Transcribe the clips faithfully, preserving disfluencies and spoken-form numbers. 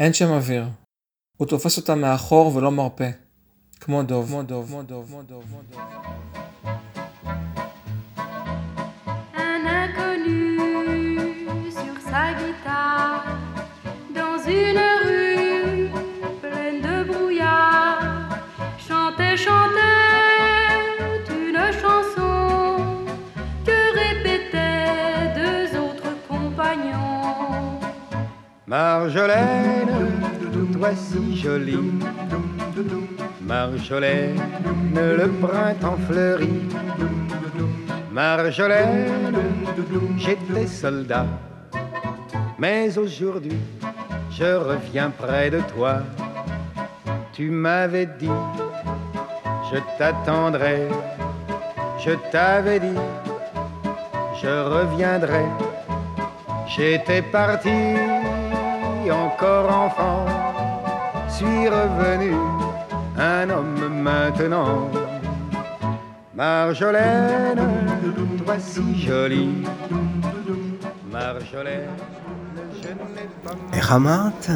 אין שם אוויר. הוא תופס אותה מאחור ולא מרפה. כמו דוב. כמו דוב. כמו דוב. כמו דוב. כמו דוב. Un inconnu sur sa guitare dans une rue pleine de brouillard chantait, chantait une chanson que répétaient deux autres compagnons. Marjolaine, toi si jolie, Marjolaine, le printemps fleurit. Marjolaine, j'étais soldat, mais aujourd'hui, je reviens près de toi. Tu m'avais dit, je t'attendrai, je t'avais dit, je reviendrai. J'étais parti, encore enfant, suis revenu, un homme maintenant. Marjolaine, toi si jolie, Marjolaine, je n'ai pas... איך אמרת?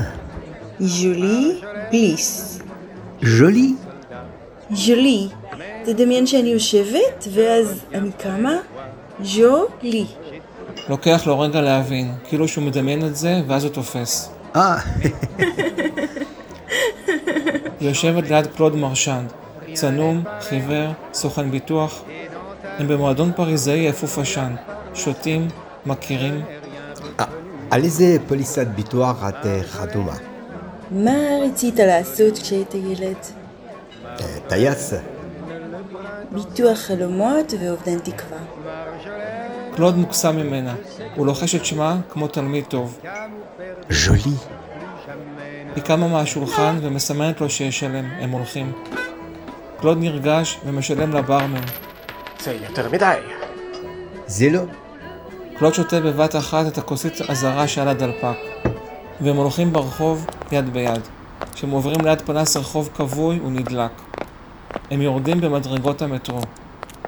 ז'ולי פליס. ז'ולי? ז'ולי. תדמיין שאני יושבת, ואז אני קמה, ז'ולי. לוקח לו רגע להבין, כאילו שהוא מדמיין את זה, ואז הוא תופס. אה. היא יושבת ליד קלוד מרשנד. צנום, חיוור, סוכן ביטוח. הם במועדון פריזאי אפוף עשן. שותים, מכירים. על איזה פוליסת ביטוח את חתומה? מה רצית לעשות כשהיית ילד? טייס. ביטוח חלומות ואובדן תקווה. קלוד מוקסם ממנה. הוא לוחש את שמה כמו תלמיד טוב. ז'ולי. היא קמה מהשולחן ומסמנת לו שישלם. הם הולכים. קלוד נרגש ומשלם לברמן. זה יותר מדי. זה לא. קלוד שותה בבת אחת את הכוסית הזרה שעל הדלפק. והם הולכים ברחוב יד ביד. כשהם עוברים ליד פנס רחוב כבוי ונדלק. הם יורדים במדרגות המטרו.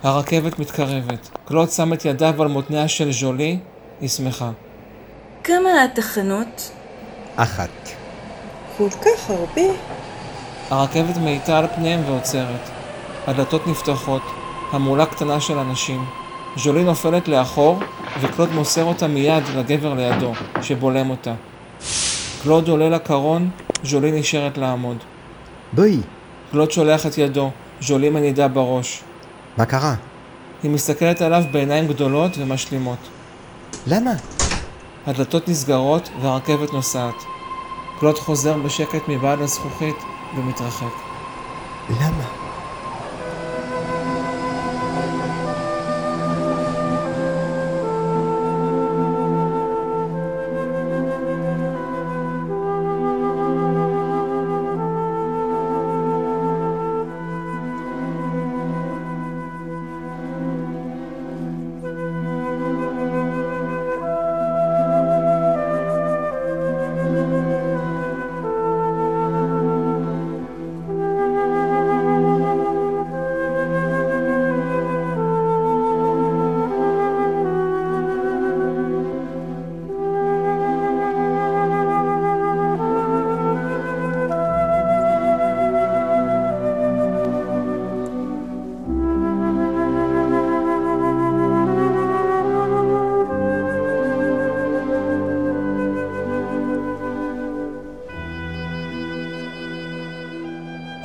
הרכבת מתקרבת. קלוד שם את ידיו על מותניה של ז'ולי. היא שמחה. כמה התחנות? אחת. כל כך הרבה. הרכבת מאיתה על פניהם ועוצרת. הדלתות נפתחות, המולה קטנה של אנשים. ז'ולי נופלת לאחור, וקלוד מוסר אותה מיד לגבר לידו, שבולם אותה. קלוד עולה לקרון, ז'ולי נשארת לעמוד. בואי. קלוד שולח את ידו, ז'ולי מנידה בראש. מה קרה? היא מסתכלת עליו בעיניים גדולות ומשלימות. למה? הדלתות נסגרות והרכבת נוסעת. קלוד חוזר בשקט מבעד הזכוכית ומתרחק. למה?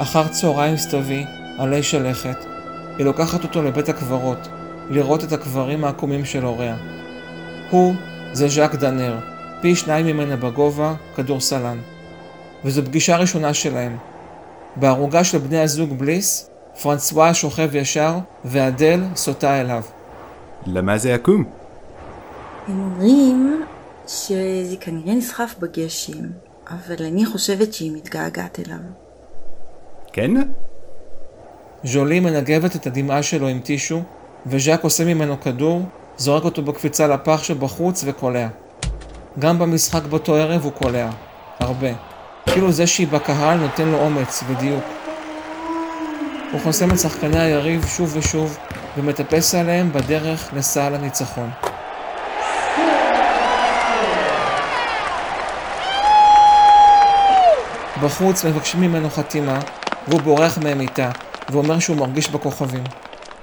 אחר צהריים סתווי, עלי שלכת, היא לוקחת אותו לבית הקברות, לראות את הקברים העקומים של הוריה. הוא זה ז'אק דנר, פי שניים ממנה בגובה, כדור סלן. וזו פגישה ראשונה שלהם. בערוגה של בני הזוג בליס, פרנסואה שוכב ישר, ואדל סוטה אליו. למה זה יקום? הם אומרים שזה כנראה נסחף בגשם, אבל אני חושבת שהיא מתגעגעת אליו. כן? ז'ולי מנגבת את הדמעה שלו עם טישו, וז'אק עושה ממנו כדור, זורק אותו בקפיצה לפח שבחוץ וקולע. גם במשחק באותו ערב הוא קולע. הרבה. כאילו זה שהיא בקהל נותן לו אומץ ודיוק. הוא חוסם את שחקני היריב שוב ושוב, ומטפס עליהם בדרך לסל הניצחון. בחוץ מבקשים ממנו חתימה, והוא בורח מהם איתה, ואומר שהוא מרגיש בכוכבים.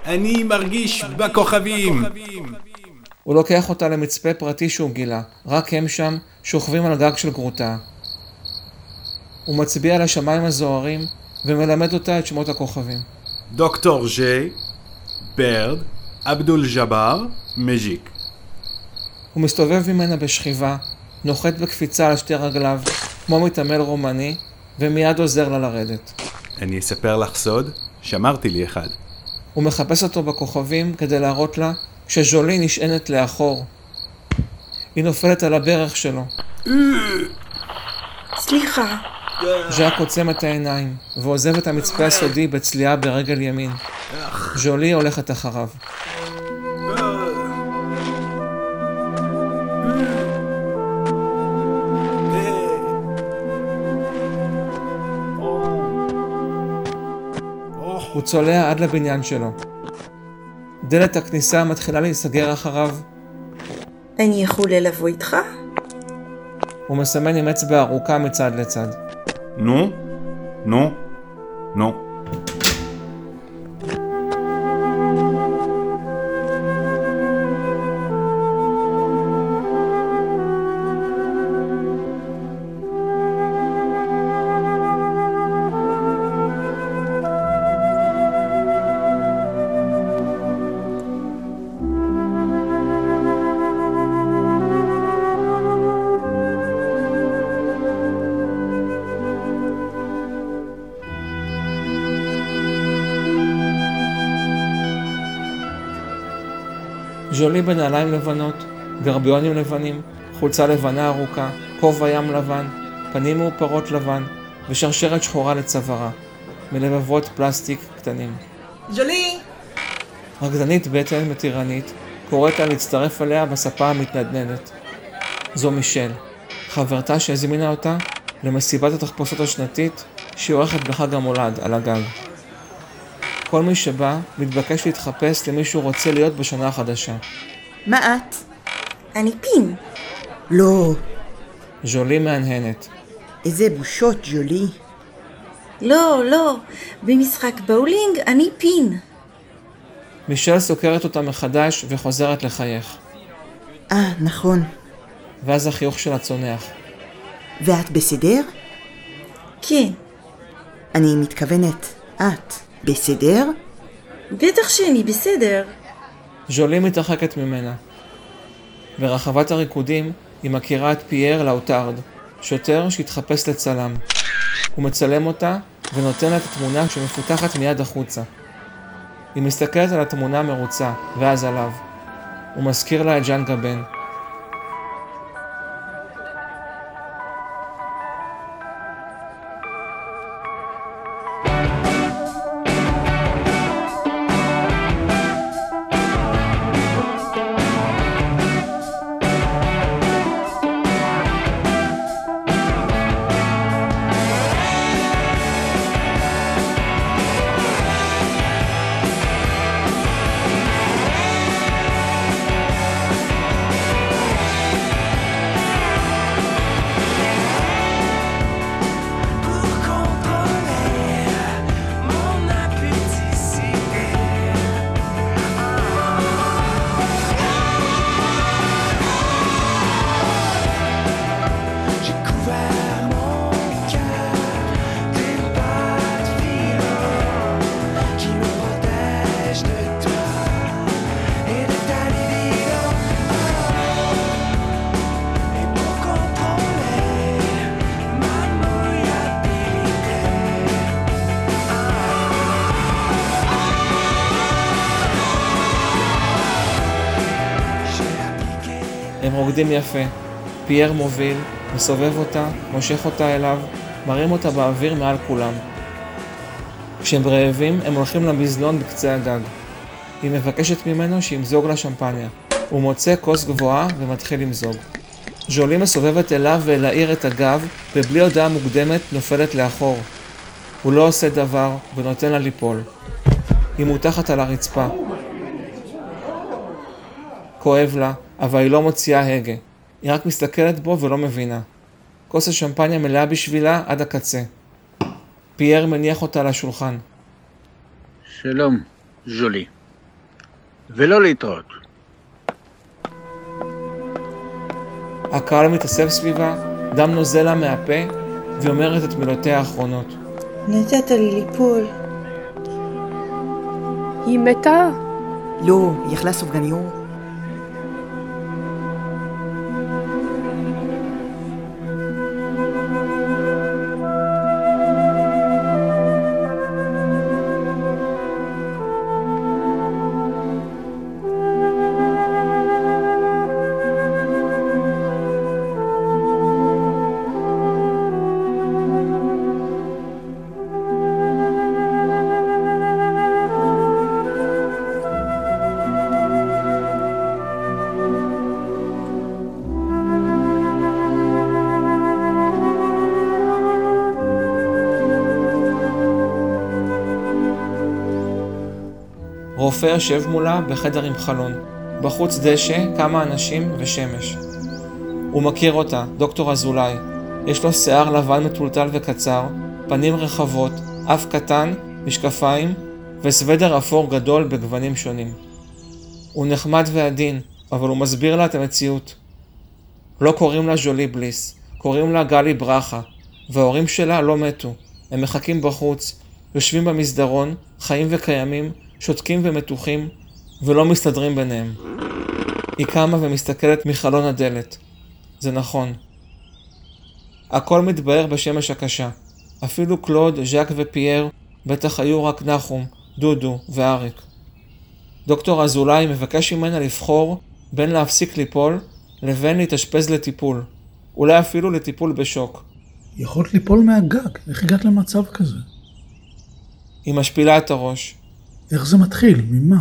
אני מרגיש בכוכבים. הוא לוקח אותה למצפה פרטי שהוא גילה, רק הם שם שוכבים על גג של גרוטה. הוא מצביע על השמיים הזוהרים ומלמד אותה את שמות הכוכבים. דוקטור ג'יי, ברד, אבדול ג'בר, מג'יק. הוא מסתובב ממנה בשכיבה, נוחת בקפיצה על שתי רגליו, כמו מתעמל רומני, ומיד עוזר לה לרדת. אני אספר לך סוד, שמרתי לי אחד. הוא מחפש אותו בכוכבים כדי להראות לה שז'ולי נשענת לאחור. היא נופלת על הברך שלו. סליחה. ז'אק עוצם את העיניים ועוזב את המצפה הסודי בצליעה ברגל ימין. ז'ולי הולכת אחריו. הוא צולע עד לבניין שלו. דלת הכניסה מתחילה להיסגר אחריו. אני יכולה לבוא איתך? הוא מסמן עם אצבע ארוכה מצד לצד. נו, נו, נו. ז'ולי בנעליים לבנות, גרביונים לבנים, חולצה לבנה ארוכה, כובע ים לבן, פנים מאופרות לבן, ושרשרת שחורה לצווארה, מלבבות פלסטיק קטנים. ז'ולי! רקדנית בטן מתירנית, קוראת לה להצטרף אליה בספה המתנדנדת. זו מישל, חברתה שהזמינה אותה למסיבת התחפושות השנתית שהיא עורכת בחג המולד על הגג. כל מי שבא מתבקש להתחפש למי שהוא רוצה להיות בשנה החדשה. מה את? אני פין. לא. ז'ולי מהנהנת. איזה בושות, ז'ולי. לא, לא. במשחק באולינג אני פין. מישל סוכרת אותה מחדש וחוזרת לחייך. אה, נכון. ואז החיוך שלה צונח. ואת בסדר? כן. אני מתכוונת, את. בסדר? בטח שאני בסדר. ז'ולי מתרחקת ממנה. ברחבת הריקודים היא מכירה את פייר לאוטארד, שוטר שהתחפש לצלם. הוא מצלם אותה ונותן לה את התמונה שמפותחת מיד החוצה. היא מסתכלת על התמונה מרוצה, ואז עליו. הוא מזכיר לה את ז'אן גבן. הם רוקדים יפה, פייר מוביל, מסובב אותה, מושך אותה אליו, מרים אותה באוויר מעל כולם. כשהם רעבים, הם הולכים למזנון בקצה הגג. היא מבקשת ממנו שימזוג לה שמפניה. הוא מוצא כוס גבוהה ומתחיל למזוג. ז'ולי מסובבת אליו ואל העיר את הגב, ובלי הודעה מוקדמת נופלת לאחור. הוא לא עושה דבר ונותן לה ליפול. היא מותחת על הרצפה. כואב לה. אבל היא לא מוציאה הגה. היא רק מסתכלת בו ולא מבינה. כוס השמפניה מלאה בשבילה עד הקצה. פייר מניח אותה לשולחן. שלום, ז'ולי. ולא להתראות. הקהל מתאסף סביבה, דם נוזלה מהפה, ואומרת את מילותיה האחרונות. נתת לי ליפול. היא מתה? לא, היא אכלה סופגניות. רופא יושב מולה בחדר עם חלון. בחוץ דשא, כמה אנשים ושמש. הוא מכיר אותה, דוקטור אזולאי. יש לו שיער לבן מטולטל וקצר, פנים רחבות, אף קטן, משקפיים, וסוודר אפור גדול בגוונים שונים. הוא נחמד ועדין, אבל הוא מסביר לה את המציאות. לא קוראים לה ז'ולי בליס, קוראים לה גלי ברכה, וההורים שלה לא מתו. הם מחכים בחוץ, יושבים במסדרון, חיים וקיימים, שותקים ומתוחים, ולא מסתדרים ביניהם. היא קמה ומסתכלת מחלון הדלת. זה נכון. הכל מתבהר בשמש הקשה. אפילו קלוד, ז'אק ופייר בטח היו רק נחום, דודו ואריק. דוקטור אזולאי מבקש ממנה לבחור בין להפסיק ליפול לבין להתאשפז לטיפול. אולי אפילו לטיפול בשוק. יכולת ליפול מהגג, איך הגעת למצב כזה? היא משפילה את הראש. איך זה מתחיל? ממה?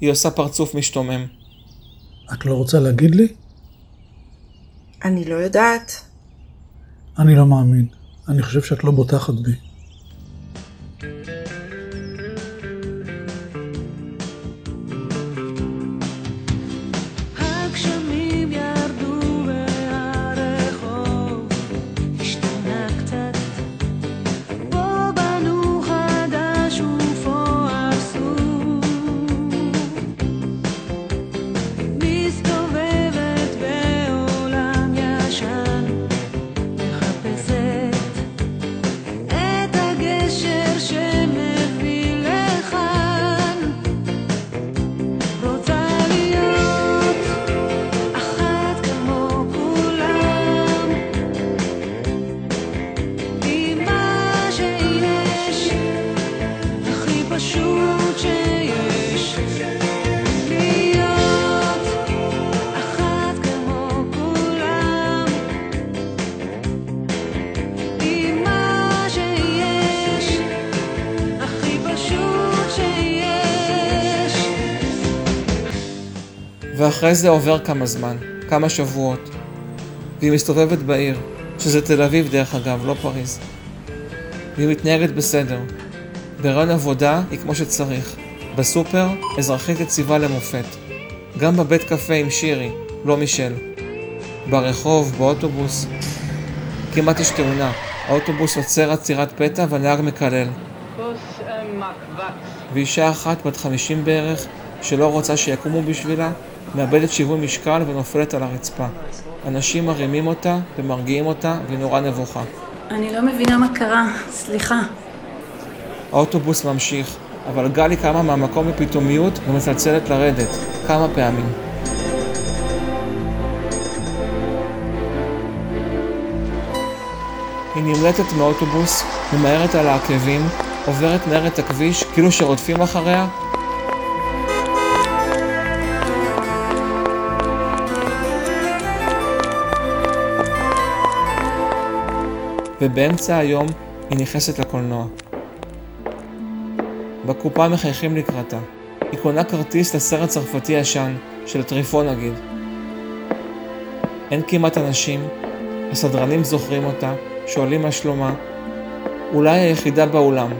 היא עושה פרצוף משתומם. את לא רוצה להגיד לי? אני לא יודעת. אני לא מאמין. אני חושב שאת לא בוטחת בי. ואחרי זה עובר כמה זמן, כמה שבועות, והיא מסתובבת בעיר, שזה תל אביב דרך אגב, לא פריז. והיא מתנהגת בסדר. ברעיון עבודה היא כמו שצריך. בסופר, אזרחית יציבה למופת. גם בבית קפה עם שירי, לא מישל. ברחוב, באוטובוס. כמעט יש תאונה. האוטובוס עוצר עצירת פתע והנהג מקלל. ואישה אחת, בת חמישים בערך, שלא רוצה שיקומו בשבילה, מאבדת שיווי משקל ונופלת על הרצפה. אנשים מרימים אותה ומרגיעים אותה ונורא נבוכה. אני לא מבינה מה קרה, סליחה. האוטובוס ממשיך, אבל גלי קמה מהמקום בפתאומיות ומצלצלת לרדת, כמה פעמים. היא נמלטת מהאוטובוס, ממהרת על העקבים, עוברת מהר את הכביש כאילו שרודפים אחריה, ובאמצע היום היא נכנסת לקולנוע. בקופה מחייכים לקראתה. היא קונה כרטיס לסרט צרפתי ישן, של טריפון נגיד. אין כמעט אנשים, הסדרנים זוכרים אותה, שואלים מה שלומה. אולי היחידה באולם.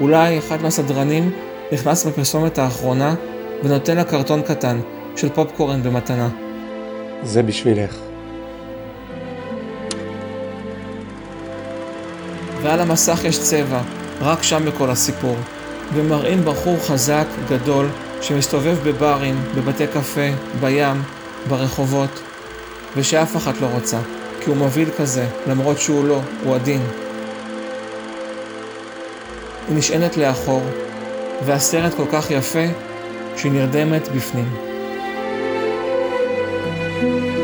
אולי אחד מהסדרנים נכנס בפרסומת האחרונה ונותן לה קרטון קטן של פופקורן במתנה. זה בשבילך. ועל המסך יש צבע, רק שם בכל הסיפור. ומראים בחור חזק, גדול, שמסתובב בברים, בבתי קפה, בים, ברחובות, ושאף אחת לא רוצה, כי הוא מוביל כזה, למרות שהוא לא, הוא עדין. היא נשענת לאחור, והסרט כל כך יפה, שהיא נרדמת בפנים.